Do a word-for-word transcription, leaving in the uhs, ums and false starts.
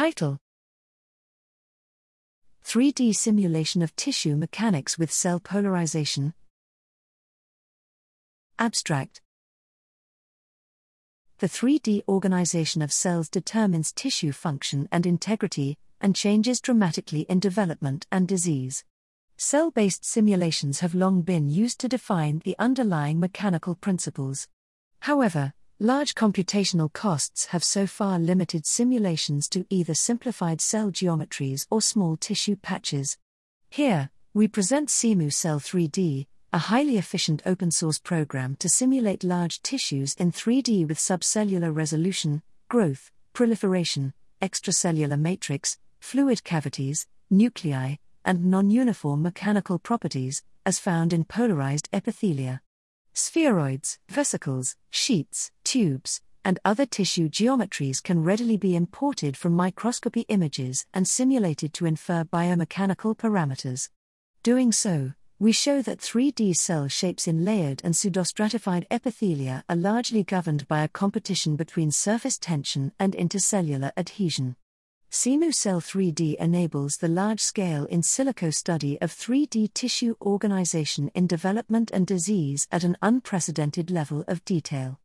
Title: three D Simulation of Tissue Mechanics with Cell Polarization. Abstract: The three D organization of cells determines tissue function and integrity, and changes dramatically in development and disease. Cell-based simulations have long been used to define the underlying mechanical principles. However, large computational costs have so far limited simulations to either simplified cell geometries or small tissue patches. Here, we present SimuCell three D, a highly efficient open-source program to simulate large tissues in three D with subcellular resolution, growth, proliferation, extracellular matrix, fluid cavities, nuclei, and non-uniform mechanical properties, as found in polarized epithelia. Spheroids, vesicles, sheets, tubes, and other tissue geometries can readily be imported from microscopy images and simulated to infer biomechanical parameters. Doing so, we show that three D cell shapes in layered and pseudostratified epithelia are largely governed by a competition between surface tension and intercellular adhesion. SimuCell three D enables the large-scale in silico study of three D tissue organization in development and disease at an unprecedented level of detail.